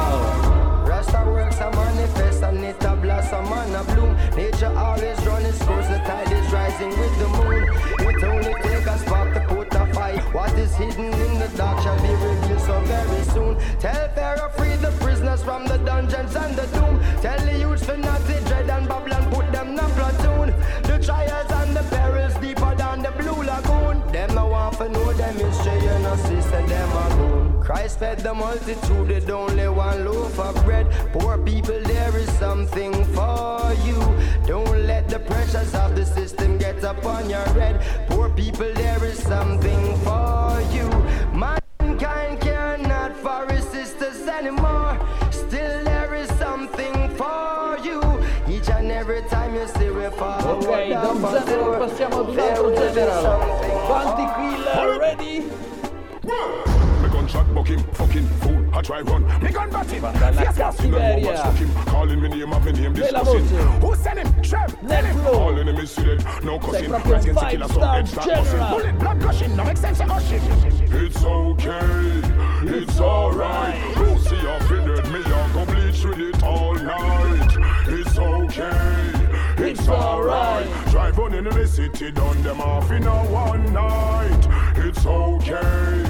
Rasta works a manifest and it a blossom and a bloom. Nature always runs its course, the tide is rising with the moon. It only takes a spark to put a fire. What is hidden in the dark shall be revealed so very soon. Tell Pharaoh free the prisoners from the dungeons and the doom. Tell the youths for not to dread and Babylon put them in a platoon. The trials and the perils deeper than the blue lagoon. Them no want to know them history, you no see, say them a goon. Christ fed the multitude with only one loaf of bread. Poor people, there is something for you. Don't let the pressures of the system get upon your head. Poor people, there is something for you. Mankind care not for his sisters anymore. Still there is something for you. Each and every Ok, da un genere passiamo ad un altro genere. Quanti killer, ready? Dalla cattiveria della voce nel flow. Sei proprio un five star general. It's okay, it's alright. You see I figured me I go bleach with it all night. It's okay, it's alright. Drive on in the city, done them off in a one night. It's okay,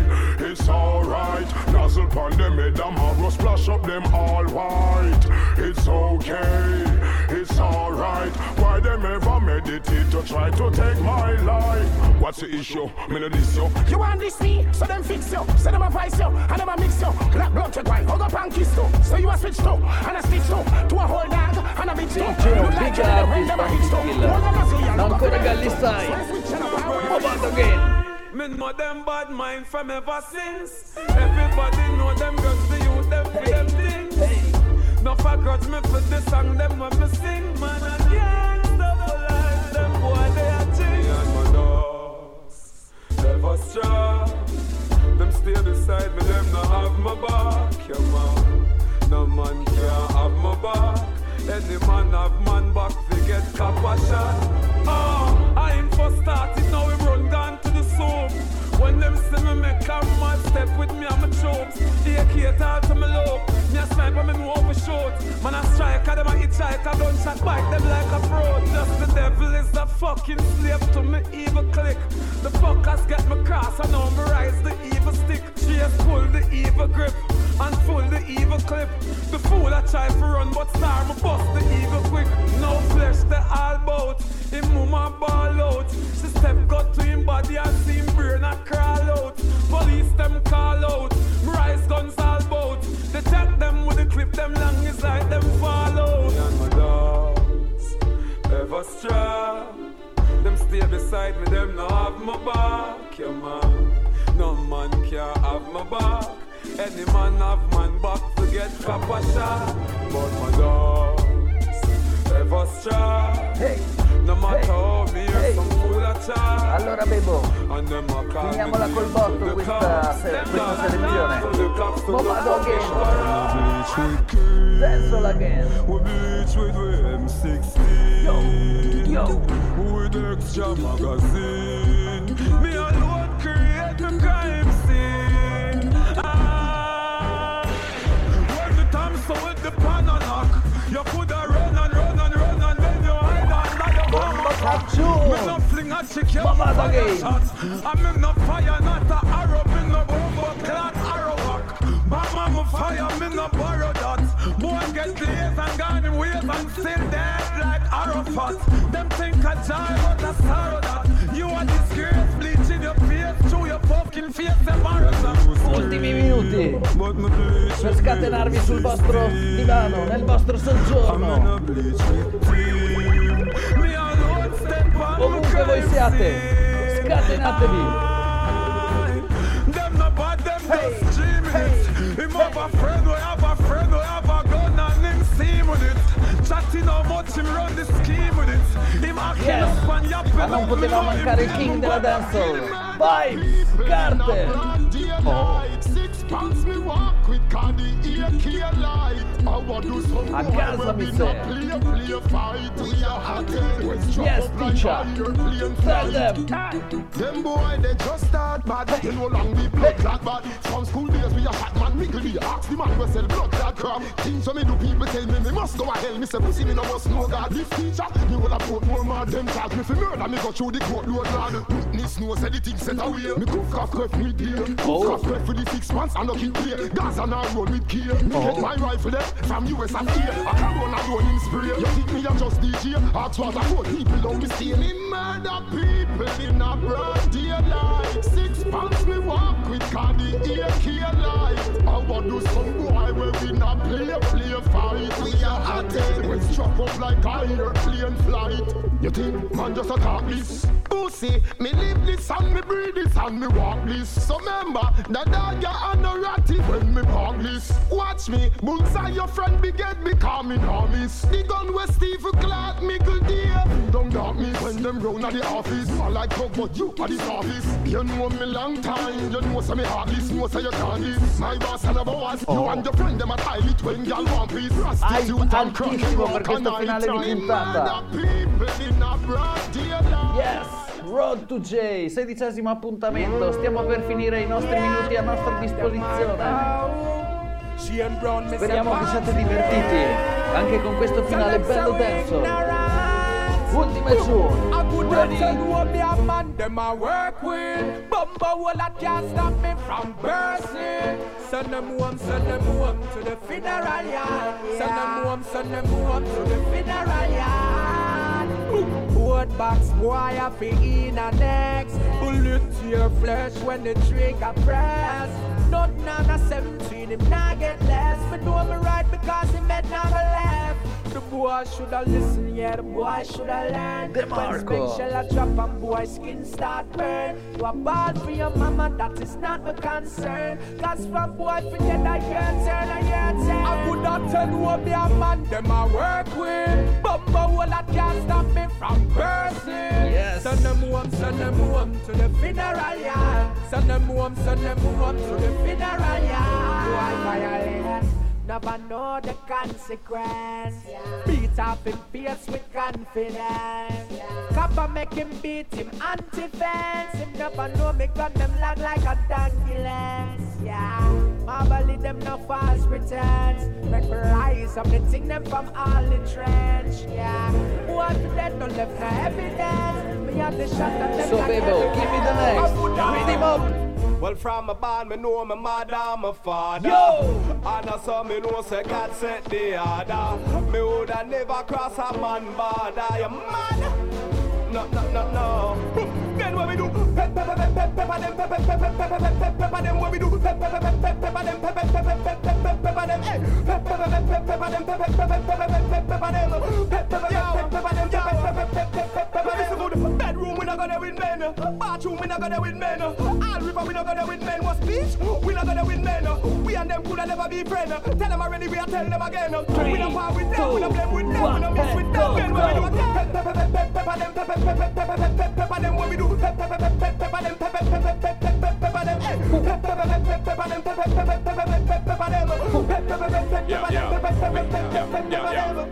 it's alright. Nozzle pon them head and marrow splash up them all white. It's okay, it's alright. Why them ever meditate to try to take my life? What's the issue? Me no this yo. You want this me? So them fix yo. So them advise yo. And them mix yo. Black blood check white. Hug up and kiss yo. So you a switch to and a stitch to to a whole dog and a bitch to. You like it when them a hit to. Non corregga le sai. Move on again. Me know them bad mind from ever since. Everybody know them girls, they use them for hey, them things. Hey. No forgot me for the song them when me sing. Man and gangsta life, them boy they a thing. And my dogs, never strong. Them stay beside me, them no have my back. Yeah man, no man can have my back. Any man have man back, they get cap a shot. Oh, I ain't for starting, now we run down to the soap. When them see me make a mad step with me and my chokes. They can't talk to me low, me a sniper, me know over short. Man a striker, them a hitchhiker, gunshot bite them like a fraud. Just the devil is a fucking slave to me evil click. The fuckers get me cross and now me rise the evil stick. Chase pull the evil grip and pull the evil clip. The fool I try to run but star me bust the evil quick. No flesh the all bout, him mama ball out. She step got to him body and see him brain a crawl out. Police them call out, rise guns all bout. They take them with the clip, them long is like them fall out. Me and my dogs, ever strong. Them stay beside me, them no have my back, yeah man. No man can have my back. Any man have man back to get cap a shot. But my dogs, ever strong. Hey, no matter how me hey. Some fool a chat. Allora Bebo, finiamola col botto questa selezione. Bomba again. Denzel again. We beach with M sixteen. Yo, yo. With extra magazine. Me alone create a crime scene. Ah, when the time so with the panel lock, you could have run and run and run and then you hide under the bomb. Me no fling a chick, you fire shots. I make no fire, not a arrow. Me no bomb, clock, arrow rock. Mama me fire, me no borrow that. Boy get blazed and gone in waves and still dead like Arafat. Them think a jive but a sorrow that. You a disgrace, bleaching your face through your fucking face, the marathon. Ultimi minuti per scatenarvi sul vostro divano, nel vostro soggiorno. Ovunque voi siate, scatenatevi. Hey, hey, hey. Ma non poteva mancare il king della dancehall. Vai, Carter. A casa mi sei. Yes, teacher. Tell them. Them boy, they just start bad. They no long be blood clad bad. From school days, we a hot man. Me could be asked the man we sell blood clad crap. Things when me do, people tell me me must go a hell. Me say pussy, me no must know God. This teacher, me will a put more mad. Them charge me for murder. Me go through the court, Lord Lord. Witness no say the thing set away. Me cook off crap me dear. Cook off crap for the six months and no keep clear. Gas and I roll with gear. Me get my rifle left from U S and here. I can't run alone in spray. You think me a just D J? Ask what I hold people don't be stealing. Me murder people in a broad daylight. Six pounds me walk with Cardi, ear, key, light. I want to do some boy with We not play a play fight. We are hot. We chop up like iron plane flight. You think man just a talk this? Pussy, me live this and me breathe this and me walk this. So remember that dog are no ratty when me park this. Watch me, bullseye your friend be get me coming homies. The gun was Steve Clark, Mickle dear. Don't doubt me when them round at the office. I like talk but you at the office. You know me long time. You know some me heartless, know say you can't this. My boss and a boss. You and your friend them a tile it when y'all want peace. Prostitute and crookie walk and I turn mad people in a broad daylight. Yes! Road to Jah, sedicesimo appuntamento, stiamo per finire i nostri minuti a nostra disposizione. Speriamo che siate divertiti, anche con questo finale bello denso. Ultima giorno. Board box, boy, I feel in a next. Bullet to your flesh when the trigger press. Not none of seventeen, him not get less. But do me right because he met not a left. The boy shoulda listen, yeah, the boy shoulda learn. When spring shell a drop and boy skin start burn. You a bad for your mama, that is not my concern. Cause from boy forget that your turn and your turn. I would not tell what be a man, them I work with. Bumble all that can't stop me from person. Yes. Send them home, send them home to the funeral yard. Send them home, send them home to the funeral yard. Why violate? Never know the consequence. Yeah. Beat up in peace with confidence. Yeah. Copper make him beat him anti-fence. Him never know me gun them lag like a donkey lens. Yeah, marble them no false pretense. Make me rise up and take them from all the trench. Yeah, what dead no left no evidence. Me have the shot at them. So like people, give me the next. Read him up. Well, from my band, me know my mother, my father. Yo! And I saw me know, say God set the order. Me woulda never cross a man border. You mad? No, no, no, no. Then what we do? Pepper, pepper, pepper, pepper, them, pepper, pepper, pepper, pepper, pepper, them. What we do? Pepper, pepper, pepper, pepper, them, pepper, pepper, pepper, pepper, them. Hey, pepper, pepper, pepper, them, pepper, pepper, pepper, pepper, them. Pepper, pepper, pepper, them, pepper, pepper, pepper, pepper, pepper, them. Bedroom, we not gonna win men. Bathroom, we not gonna win men. River, we not gonna win men, what's speech? We not gonna win men. We and them coulda never be friends. Tell them already, we are telling them again. Three, we don't part with them, two, we don't blame with them, one, we don't mess with them. Then what we do? Pepper them, pepper them, pepper them, pepper them. What we do? Pepper them, pepper them, pepper them, pepper them. Hey, pepper them, pepper them, pepper them, pepper them. Pepper them, pepper them, pepper them.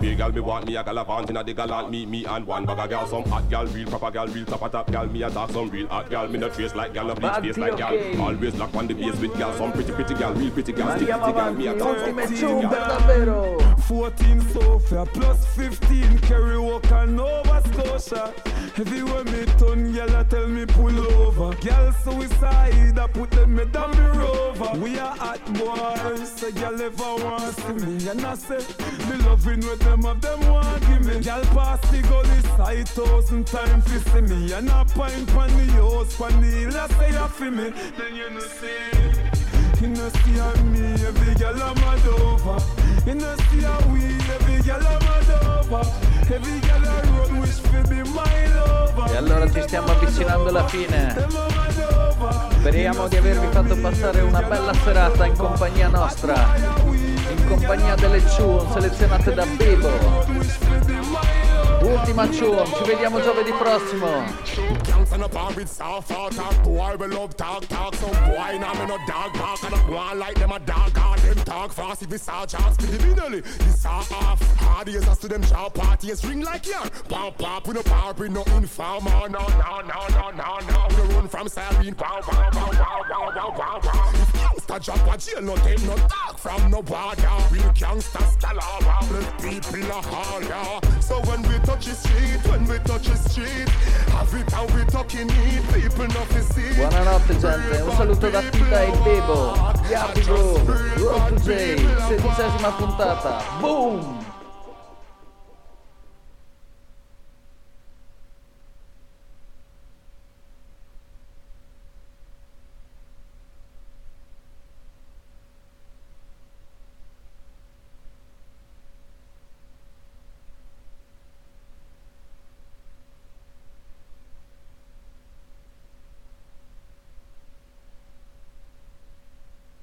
Big girl, me want me a galavant inna the galant. Me, me and one bag a girl, some hot girl, real proper girl, real top a top girl. Me a talk some real hot girl, me no trace like girl, no bleach face. Like okay. Always lock on the base with girls. Some pretty, pretty girl, real pretty girl. Sticky, sticky girl, me a talk some pretty girl. Fourteen sofa plus fifteen carry walk and Nova Scotia. Everywhere me turn, yalla tell me pull over. Girl suicide, I put them me down me rover. We are hot boys, so girl ever want to see me. And I say, me loving with them of them want give me. Girl pass the goalie side thousand times to see me. And I pine pan the house, pan the hill, I say I feel me. Then you know see, you know see how me, every girl I'm mad over. You know see how we, every girl I'm mad over. E allora ci stiamo avvicinando alla fine. Speriamo di avervi fatto passare una bella serata in compagnia nostra, in compagnia delle tune selezionate da Bebo. Ultima tune, ci vediamo giovedì prossimo. Ring like yarn, pop pop, we no power, we no informer, no no no no no no. We no run from siren, pow pow pow pow pow pow pow pow. If gangsta drop a jail, no them no talk from no border. We gangsta scalawag, we people a holler. So when we touch the street, when we touch the street, every time we talking it, people no fi see. Buonanotte gente, un saluto da Tita e Bebo. Yardy Groove, Road to Jah, sedicesima puntata. Boom.